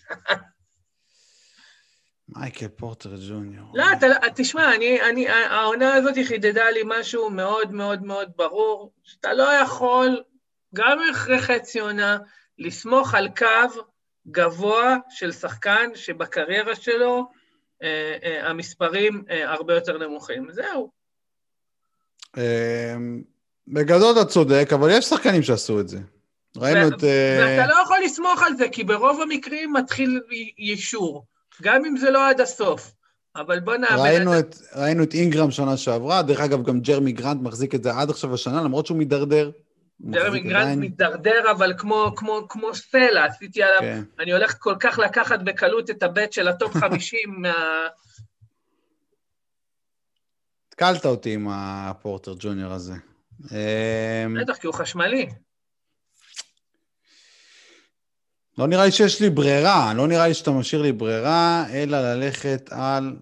מייקל פורטר ג'וניור. לא, תשמע, העונה הזאת חידדה לי משהו מאוד מאוד מאוד ברור, שאתה לא יכול, גם אחרי חצי עונה, לסמוך על קו גבוה של שחקן שבקריירה שלו, המספרים הרבה יותר נמוכים. זהו. בגדול אתה צודק, אבל יש שחקנים שעשו את זה. ראינו את... ואתה לא יכול לסמוך על זה, כי ברוב המקרים מתחיל ישור, גם אם זה לא עד הסוף. אבל בוא נאמן... ראינו את אינגרם שנה שעברה, דרך אגב גם ג'רמי גרנט מחזיק את זה עד עכשיו השנה, למרות שהוא מידרדר. ג'רמי גרנט מידרדר, אבל כמו סלע, עשיתי עליו, אני הולך כל כך לקחת בקלות את הבית של הטופ חמישים. התקלת אותי עם הפורטר ג'וניור הזה. בטח, כי הוא חשמלי. לא נראה לי שיש לי ברירה, לא נראה לי שאתה משאיר לי ברירה, אלא ללכת על...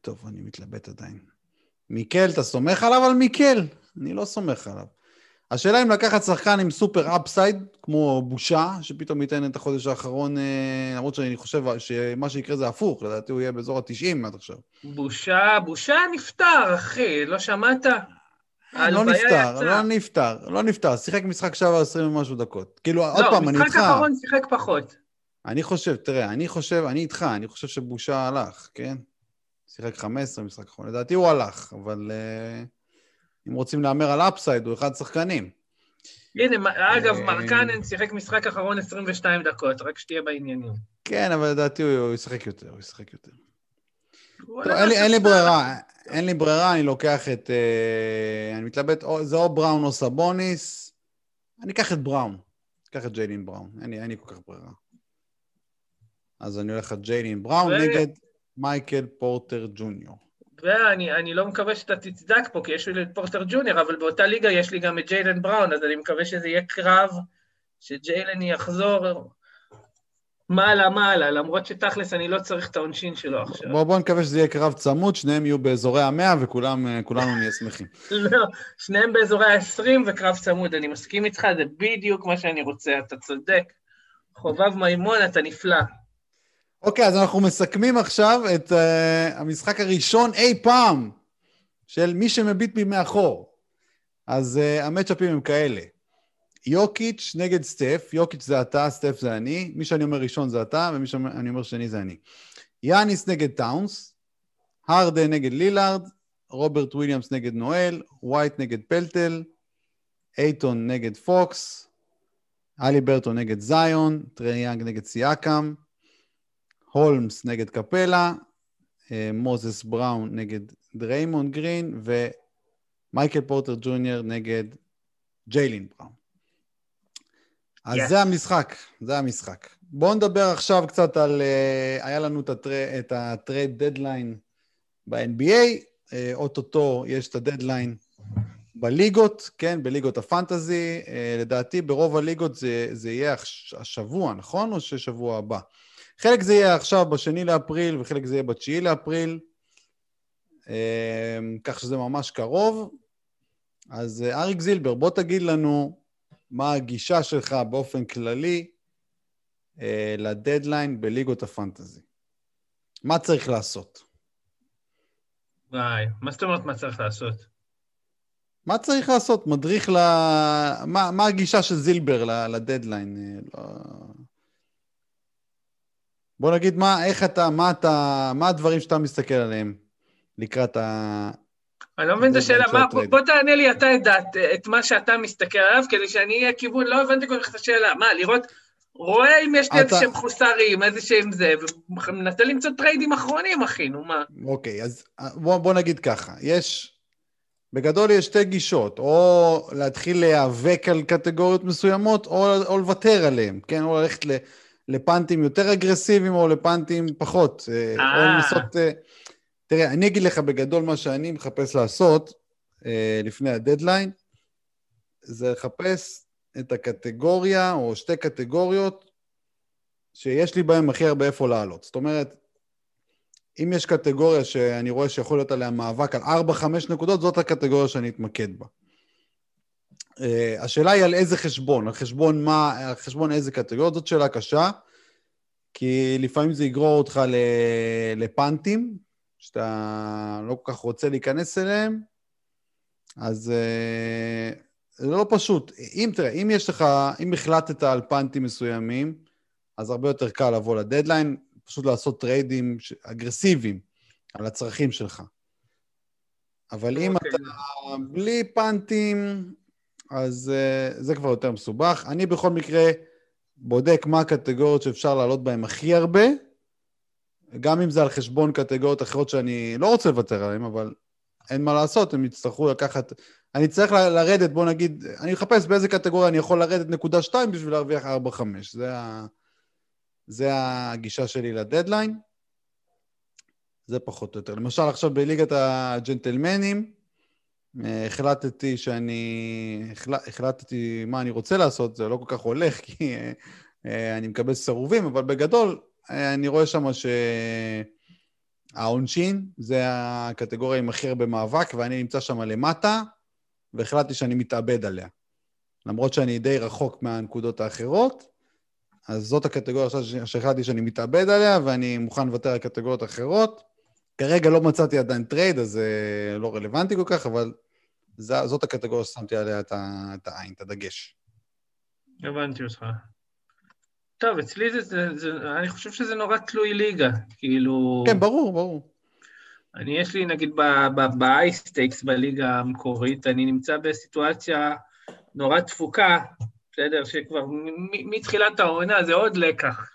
טוב, אני מתלבט עדיין. מיקל, אתה סומך עליו על מיקל? אני לא סומך עליו. השאלה אם לקחת שחקן עם סופר אפסייד, כמו בושה, שפתאום ייתן את החודש האחרון, למרות שאני חושב שמה שיקרה זה הפוך, לדעתי הוא יהיה באזור ה-תשעים, עד עכשיו. בושה, בושה נפטר, אחי, לא שמעת? לא נפטר, לא נפטר, לא נפטר, שיחק משחק שעה עשרים ומשהו דקות. כאילו, עוד פעם, אני איתך. לא, משחק האחרון שיחק פחות. אני חושב, תראה, אני חושב, אני איתך, אני חושב שבושה הלך, כן? שיחק חמש עשרה משחק האחרון, לדעתי הוא הלך, אבל... אם רוצים לאמר על אפסייד, הוא אחד שחקנים. הנה, אגב, מרקנן שיחק משחק אחרון עשרים ושתיים דקות, רק שתהיה בעניינים. כן, אבל לדעתי הוא ישחק יותר, הוא ישחק יותר. אין לי ברירה, אין לי ברירה, אני לוקח את... אני מתלבט, זה או בראון או סבוניס, אני אקח את בראון, אקח את ג'יילין בראון, אין לי כל כך ברירה. אז אני הולך את ג'יילין בראון נגד מייקל פורטר ג'וניור. ואני אני לא מקווה שאתה תצדק פה, כי יש לי את פורטר ג'וניור, אבל באותה ליגה יש לי גם את ג'יילן בראון, אז אני מקווה שזה יהיה קרב, שג'יילן יחזור מעלה מעלה, למרות שתכלס אני לא צריך את העונשין שלו עכשיו. בואו בוא נקווה שזה יהיה קרב צמוד, שניהם יהיו באזורי המאה, וכולנו נהיה שמחים. לא, שניהם באזורי העשרים וקרב צמוד, אני מסכים איתך, זה בדיוק מה שאני רוצה, אתה צודק. חובב מימון, אתה נפלא. אוקיי, okay, אז אנחנו מסכמים עכשיו את uh, המשחק הראשון אי פעם של מי שמביט בי מאחור. אז uh, המצ'אפים הם כאלה. יוקיץ' נגד סטף, יוקיץ' זה אתה, סטף זה אני, מי שאני אומר ראשון זה אתה, ומי שאני אומר שני זה אני. יאניס נגד טאונס, הרדן נגד לילארד, רוברט וויליאמס נגד נואל, ווייט נגד פלטל, אייטון נגד פוקס, אלי ברטון נגד זיון, טרי יאנג נגד סיאקם, הולמס נגד קפלה, מוזס בראון נגד דריימונד גרין, ומייקל פורטר ג'וניור נגד ג'יילין בראון. אז yes. זה המשחק, זה המשחק. בואו נדבר עכשיו קצת על, היה לנו את הטרייד דדליין ב-אן בי איי, אוטוטו יש את הדדליין בליגות, כן, בליגות הפנטזי, לדעתי ברוב הליגות זה, זה יהיה השבוע, נכון? או ששבוע הבא? חלק זה יהיה עכשיו בשני לאפריל, וחלק זה יהיה בתשיעי לאפריל, כך שזה ממש קרוב. אז אריק זילבר, בוא תגיד לנו מה הגישה שלך באופן כללי לדדליין בליגות הפנטזי. מה צריך לעשות? ביי, מה זאת אומרת מה צריך לעשות? מה צריך לעשות? מדריך ל... מה, מה הגישה של זילבר לדדליין? לא... בוא נגיד מה, איך אתה, מה אתה, מה הדברים שאתה מסתכל עליהם לקראת ה... אני לא מבין את השאלה, מה, בוא, בוא תענה לי אתה את, את, את מה שאתה מסתכל עליו, כדי שאני אהיה כיוון, לא הבנתי כל כך את השאלה, מה, לראות, רואה אם יש לי אתה... איזה שהם חוסרים, איזה שהם זה, ומנסה למצוא טריידים אחרונים, אחינו, מה? אוקיי, אז בוא, בוא נגיד ככה, יש, בגדול יש שתי גישות, או להתחיל להיאבק על קטגוריות מסוימות, או, או לוותר עליהם, כן, או ללכת ל... לפנטים יותר אגרסיביים, או לפנטים פחות. או לנסות... תראה, אני אגיד לך בגדול מה שאני מחפש לעשות, לפני הדדליין, זה לחפש את הקטגוריה, או שתי קטגוריות, שיש לי בהם הכי הרבה איפה לעלות. זאת אומרת, אם יש קטגוריה שאני רואה שיכול להיות עליה מאבק על ארבע חמש נקודות, זאת הקטגוריה שאני אתמקד בה. Uh, השאלה היא על איזה חשבון, על חשבון מה, על חשבון איזה קטגוריות, זאת שאלה קשה, כי לפעמים זה יגרור אותך לפנטים, שאתה לא כל כך רוצה להיכנס אליהם, אז uh, זה לא פשוט. אם תראה, אם יש לך, אם החלטת על פנטים מסוימים, אז הרבה יותר קל לבוא לדדליין, פשוט לעשות טריידים אגרסיביים על הצרכים שלך. אבל okay. אם אתה בלי פנטים... אז uh, זה כבר יותר מסובך. אני בכל מקרה בודק מה הקטגוריות שאפשר לעלות בהן הכי הרבה, גם אם זה על חשבון קטגוריות אחרות שאני לא רוצה לוותר עליהן, אבל אין מה לעשות, הם יצטרכו לקחת... אני צריך ל- לרדת, בוא נגיד, אני מחפש באיזה קטגוריה אני יכול לרדת נקודה שתיים בשביל להרוויח ארבע חמש. זה, ה... זה הגישה שלי לדדליין. זה פחות או יותר. למשל, עכשיו בליגת הג'נטלמנים, החלטתי שאני, החלטתי מה אני רוצה לעשות, זה לא כל כך הולך, כי אני מקבל סירובים, אבל בגדול אני רואה שמה שהעונשין, זה הקטגוריה עם הכי הרבה מאבק, ואני נמצא שמה למטה, והחלטתי שאני מתאבד עליה. למרות שאני די רחוק מהנקודות האחרות, אז זאת הקטגוריה שהחלטתי שאני מתאבד עליה, ואני מוכן לוותר על הקטגוריות האחרות, כרגע לא מצאתי עדיין טרייד, אז זה לא רלוונטי כל כך, אבל זאת הקטגוריה ששמתי עליה את העין, את הדגש. הבנתי אותך. טוב, אצלי זה, זה, זה, אני חושב שזה נורא תלוי ליגה, כאילו... כן, ברור, ברור. אני, יש לי, נגיד, ב-I-Stakes בליגה המקורית, אני נמצא בסיטואציה נורא תפוקה, בסדר, שכבר מתחילת העונה זה עוד לקח.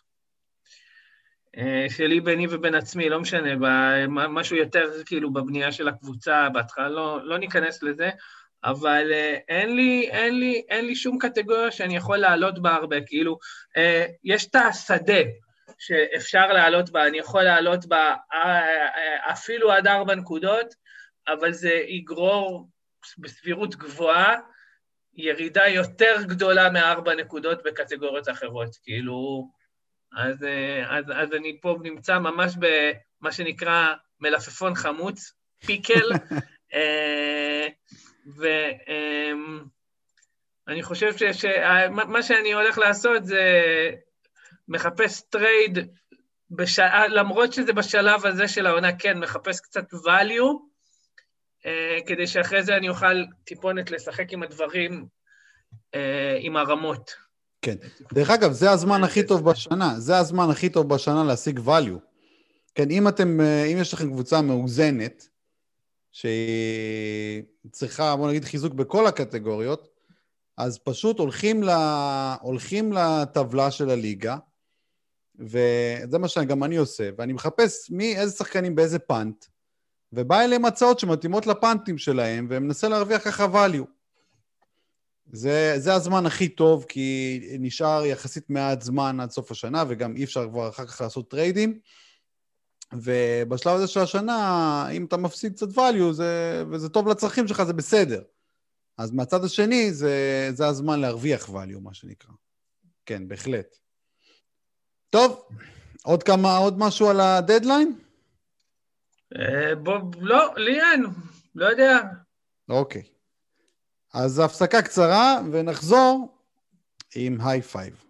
שלי ביני ובין עצמי, לא משנה, משהו יותר כאילו בבנייה של הקבוצה, בהתחלה לא, לא ניכנס לזה, אבל אין לי, אין לי, אין לי שום קטגוריה שאני יכול לעלות בה הרבה, כאילו, אה, יש את השדה שאפשר לעלות בה, אני יכול לעלות בה אפילו עד ארבע נקודות, אבל זה יגרור בסבירות גבוהה, ירידה יותר גדולה מארבע נקודות בקטגוריות אחרות, כאילו, אז, אז, אז אני פה נמצא ממש במה שנקרא מלפפון חמוץ, פיקל, ואני חושב שמה שאני הולך לעשות זה מחפש טרייד, למרות שזה בשלב הזה של העונה, כן, מחפש קצת value, כדי שאחרי זה אני אוכל טיפונת לשחק עם הדברים, עם הרמות. כן. דרך אגב, זה הזמן הכי טוב בשנה, זה הזמן הכי טוב בשנה להשיג value. כן, אם אתם, אם יש לכם קבוצה מאוזנת, שהיא צריכה, בוא נגיד, חיזוק בכל הקטגוריות, אז פשוט הולכים ל... הולכים לטבלה של הליגה, וזה מה שגם אני עושה, ואני מחפש מי, איזה שחקנים באיזה פנט, ובא אליהם הצעות שמתאימות לפנטים שלהם, והם מנסה להרוויח ככה value. זה, זה הזמן הכי טוב, כי נשאר יחסית מעט זמן עד סוף השנה, וגם אי אפשר כבר אחר כך לעשות טריידים, ובשלב הזה של השנה, אם אתה מפסיד קצת value, זה, וזה טוב לצרכים שלך, זה בסדר. אז מהצד השני, זה, זה הזמן להרוויח value, מה שנקרא. כן, בהחלט. טוב, עוד כמה, עוד משהו על הדדליין? לא, ליאן, לא יודע. אוקיי. אז הפסקה קצרה, ונחזור עם היי-פייב.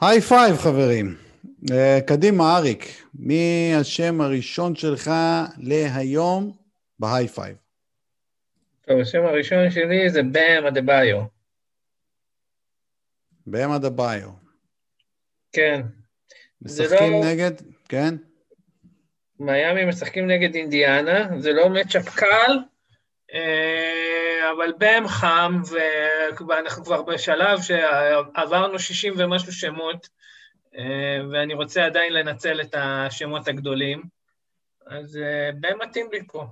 היי-פייב, חברים. קדימה, אריק. מי השם הראשון שלך להיום בהיי-פייב? טוב, השם הראשון שלי זה בם אדביו. בם אדביו. כן. משחקים לא... נגד, כן? מייאמי משחקים נגד אינדיאנה, זה לא מצ'אפ קל, אבל בהם חם, ואנחנו כבר בשלב שעברנו שישים ומשהו שמות, ואני רוצה עדיין לנצל את השמות הגדולים, אז בהם מתאים לי פה.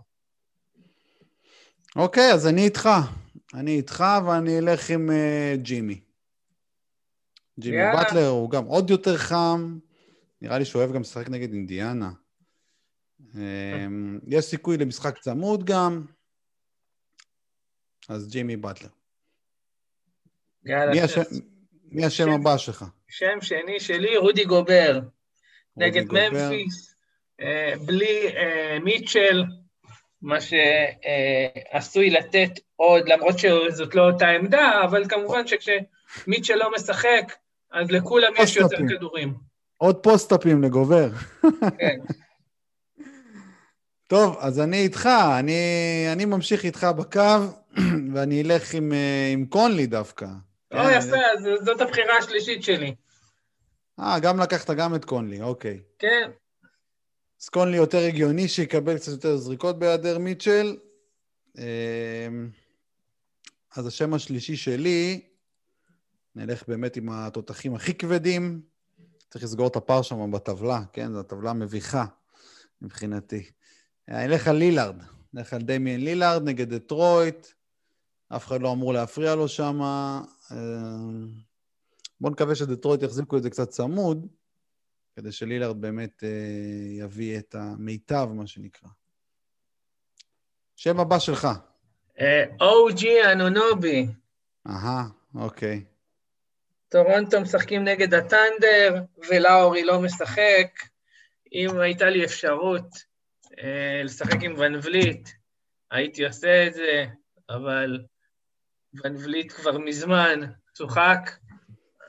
אוקיי, אז אני איתך, אני איתך ואני אלך עם ג'ימי. ג'ימי בטלר הוא גם עוד יותר חם, נראה לי שהוא אוהב גם לשחק נגד אינדיאנה. יש סיכוי למשחק צמוד גם, אז ג'ימי בטלר. מי השם הבא שלך? שם שני שלי, רודי גובר, נגד ממפיס, בלי מיטשל, מה שעשוי לתת עוד, למרות שזאת לא אותה עמדה, אבל כמובן שכשמיטשל לא משחק, אז לכולם יש יותר כדורים. עוד פוסט-אפים לגובר. כן. טוב, אז אני איתך, אני, אני ממשיך איתך בקו, ואני אלך עם, עם קונלי דווקא. לא, כן, יפה, אני... ז, זאת הבחירה השלישית שלי. אה, גם לקחת גם את קונלי, אוקיי. כן. אז קונלי יותר הגיוני, שיקבל קצת יותר זריקות בהיעדר מיטשל. אז השם השלישי שלי, נלך באמת עם התותחים הכי כבדים, צריך לסגור את הפער שם בטבלה, כן, זו הטבלה מביכה מבחינתי. אני אלך על לילארד, אלך על דמיין לילארד נגד דטרויט, אף אחד לא אמור להפריע לו שם, בואו נקווה שדטרויט יחזיקו את זה קצת צמוד, כדי שלילארד באמת יביא את המיטב, מה שנקרא. שם הבא שלך. או ג'י אנונובי. אהה, אוקיי. טורונטו משחקים נגד הטנדר, ולאורי לא משחק, אם הייתה לי אפשרות לשחק עם ון וליט, הייתי עושה את זה, אבל ון וליט כבר מזמן צוחק,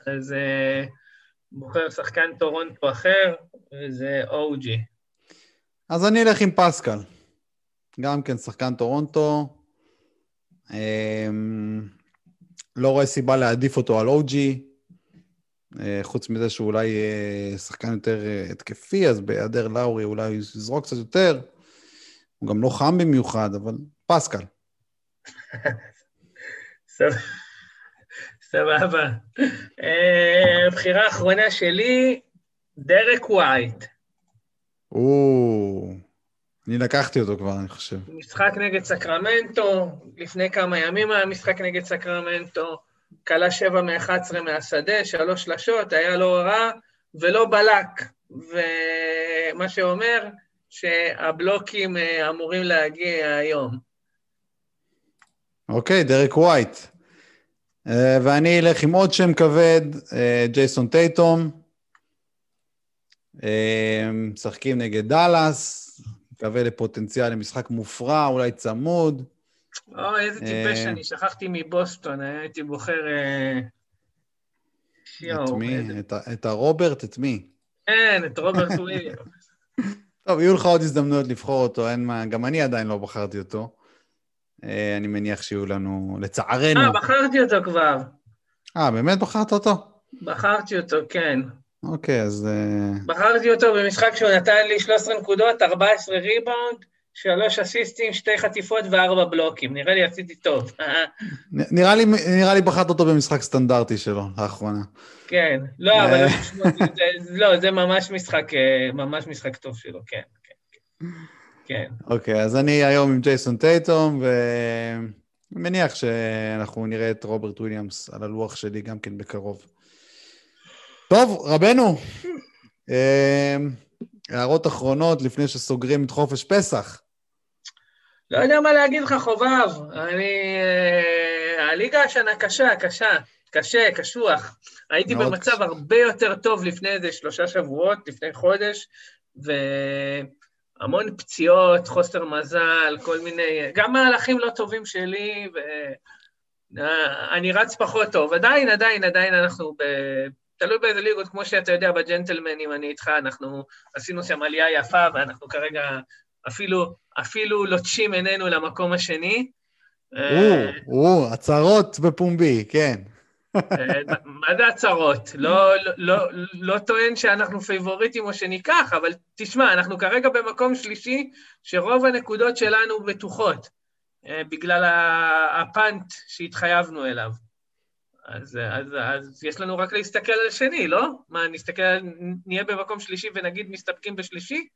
אז בוחר שחקן טורונטו אחר, וזה או ג'י. אז אני אלך עם פסקל, גם כן שחקן טורונטו, לא רואה סיבה להעדיף אותו על או ג'י, חוץ מזה שאולי שחקן יותר התקפי, אז בהיעדר לאורי אולי הוא יזרוק קצת יותר, הוא גם לא חם במיוחד, אבל פסקל. סבבה. הבחירה האחרונה שלי, דרק ווייט. או, אני לקחתי אותו כבר, אני חושב. משחק נגד סקרמנטו, לפני כמה ימים היה משחק נגד סקרמנטו, קלה שבע מ-אחת עשרה מהשדה, שלוש שלשות, היה לא רע, ולא בלק. ומה שאומר, שהבלוקים אמורים להגיע היום. אוקיי, דרק ווייט. ואני אלך עם עוד שם כבד, ג'ייסון טייטום. משחקים נגד דאלאס, מקווה לפוטנציאל למשחק מופרע, אולי צמוד. או, איזה טיפש, אני שכחתי מבוסטון, הייתי בוחר... את מי? את הרוברט? את מי? כן, את רוברט וויליאמס. טוב, יהיו לך עוד הזדמנויות לבחור אותו, גם אני עדיין לא בחרתי אותו. אני מניח שיהיו לנו, לצערנו... אה, בחרתי אותו כבר. אה, באמת בחרת אותו? בחרתי אותו, כן. אוקיי, אז... בחרתי אותו במשחק שהוא נתן לי שלוש עשרה נקודות, ארבע עשרה ריבאונד, שלוש אסיסטים, שתי חטיפות וארבע בלוקים. נראה לי עשיתי טוב. נראה לי, נראה לי בחרת אותו במשחק סטנדרטי שלו, האחרונה. כן, לא, אבל לא, זה ממש משחק, ממש משחק טוב שלו, כן, כן, כן. אוקיי, אז אני היום עם ג'ייסון טייטום, ומניח שאנחנו נראה את רוברט וויליאמס על הלוח שלי גם כן בקרוב. טוב, רבנו. הערות אחרונות לפני שסוגרים את חופש פסח. לא יודע מה להגיד לך, חובב. אני הליגה השנה קשה, קשה, קשה, קשוח. הייתי במצב קשה. הרבה יותר טוב לפני איזה שלושה שבועות, לפני חודש, והמון פציעות, חוסר מזל, כל מיני, גם מהלכים לא טובים שלי, ואני רץ פחות טוב. עדיין, עדיין, עדיין אנחנו ב... תלוי באיזה ליגות, כמו שאתה יודע, בג'נטלמן, אם אני איתך, אנחנו עשינו שם עלייה יפה, ואנחנו כרגע אפילו, אפילו לוטשים עינינו למקום השני. או, או, הצהרות בפומבי, כן. מה זה הצהרות? לא, לא, לא, לא טוען שאנחנו פייבוריטים או שניקח, אבל תשמע, אנחנו כרגע במקום שלישי, שרוב הנקודות שלנו בטוחות, בגלל הפנט שהתחייבנו אליו. אז, אז, אז יש לנו רק להסתכל על שני, לא? מה, נסתכל, נהיה במקום שלישי ונגיד מסתפקים בשלישי?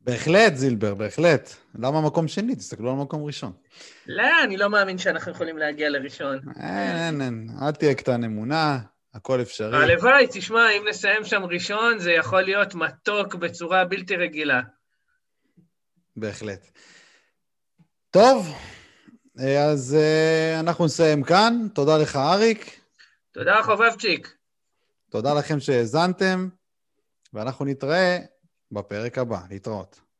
בהחלט, זילבר, בהחלט. למה מקום שני? תסתכלו על מקום ראשון. לא, אני לא מאמין שאנחנו יכולים להגיע לראשון. אין, אין, אין. אל תהיה קטן אמונה, הכל אפשרי. הלוואי, תשמע, אם נסיים שם ראשון, זה יכול להיות מתוק בצורה בלתי רגילה. בהחלט. טוב. אז אנחנו נסיים כאן. תודה לך, אריק. תודה, חובבצ'יק. תודה לכם שהזנתם, ואנחנו נתראה בפרק הבא. להתראות.